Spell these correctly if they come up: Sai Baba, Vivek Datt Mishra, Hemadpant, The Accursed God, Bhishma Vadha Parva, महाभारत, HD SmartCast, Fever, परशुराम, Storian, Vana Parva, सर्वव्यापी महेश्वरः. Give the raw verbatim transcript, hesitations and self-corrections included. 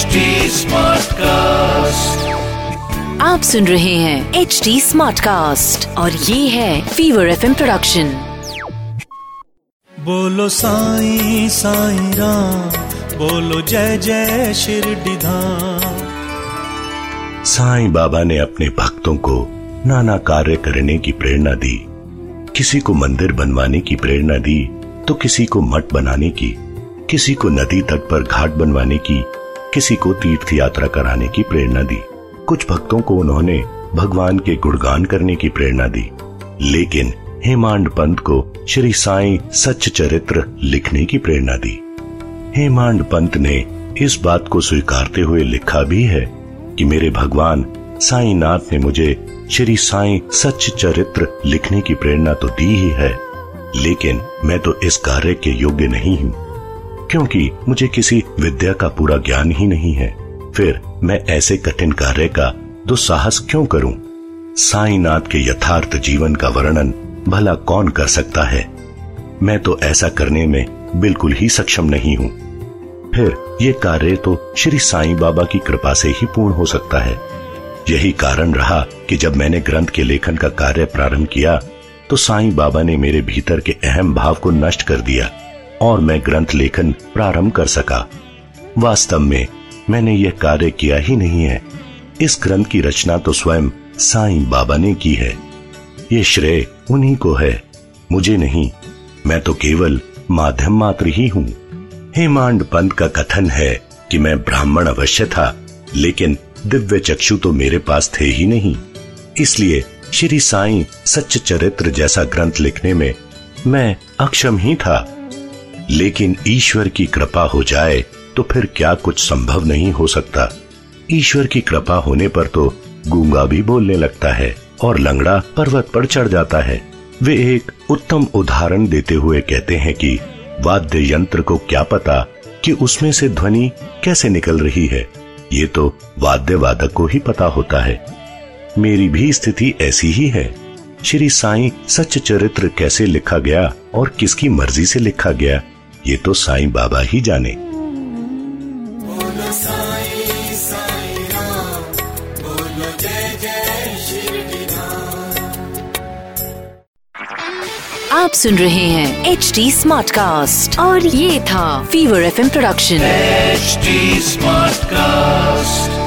H D smart cast. आप सुन रहे हैं एच डी स्मार्ट कास्ट और ये है फीवर एफ एम प्रोडक्शन। बोलो साईं साईं राम, बोलो जय जय शिरडी धाम। साईं बाबा ने अपने भक्तों को नाना कार्य करने की प्रेरणा दी। किसी को मंदिर बनवाने की प्रेरणा दी तो किसी को मठ बनाने की, किसी को नदी तट पर घाट बनवाने की, किसी को तीर्थ यात्रा कराने की प्रेरणा दी। कुछ भक्तों को उन्होंने भगवान के गुणगान करने की प्रेरणा दी, लेकिन हेमाडपंत को श्री साईं सच्चरित्र लिखने की प्रेरणा दी। हेमाडपंत ने इस बात को स्वीकारते हुए लिखा भी है कि मेरे भगवान साईं नाथ ने मुझे श्री साईं सच्चरित्र लिखने की प्रेरणा तो दी ही है, लेकिन मैं तो इस कार्य के योग्य नहीं हूँ क्योंकि मुझे किसी विद्या का पूरा ज्ञान ही नहीं है। फिर मैं ऐसे कठिन कार्य का दुस्साहस क्यों करूं? साईनाथ के यथार्थ जीवन का वर्णन भला कौन कर सकता है? मैं तो ऐसा करने में बिल्कुल ही सक्षम नहीं हूं। फिर ये कार्य तो श्री साईं बाबा की कृपा से ही पूर्ण हो सकता है। यही कारण रहा कि जब मैंने ग्रंथ के लेखन का कार्य प्रारंभ किया तो साईं बाबा ने मेरे भीतर के अहम भाव को नष्ट कर दिया और मैं ग्रंथ लेखन प्रारंभ कर सका। वास्तव में मैंने यह कार्य किया ही नहीं है। इस ग्रंथ की रचना तो स्वयं साईं बाबा ने की है। ये श्रेय उन्हीं को है, मुझे नहीं। मैं तो केवल माध्यम मात्र ही हूँ। हेमाडपंत का कथन है कि मैं ब्राह्मण अवश्य था, लेकिन दिव्य चक्षु तो मेरे पास थे ही नहीं। इसलिए श्री साईं सच्चरित्र जैसा ग्रंथ लिखने में मैं अक्षम ही था। लेकिन ईश्वर की कृपा हो जाए तो फिर क्या कुछ संभव नहीं हो सकता। ईश्वर की कृपा होने पर तो गूंगा भी बोलने लगता है और लंगड़ा पर्वत पर चढ़ जाता है। वे एक उत्तम उदाहरण देते हुए कहते हैं कि वाद्य यंत्र को क्या पता कि उसमें से ध्वनि कैसे निकल रही है, ये तो वाद्य वादक को ही पता होता है। मेरी भी स्थिति ऐसी ही है। श्री साईं सच्चरित्र कैसे लिखा गया और किसकी मर्जी से लिखा गया, ये तो साईं बाबा ही जाने। बोलो साईं साईं राम, बोलो जय जय शिरडी धाम। आप सुन रहे हैं एच डी स्मार्ट कास्ट और ये था fever F M production H D smart cast.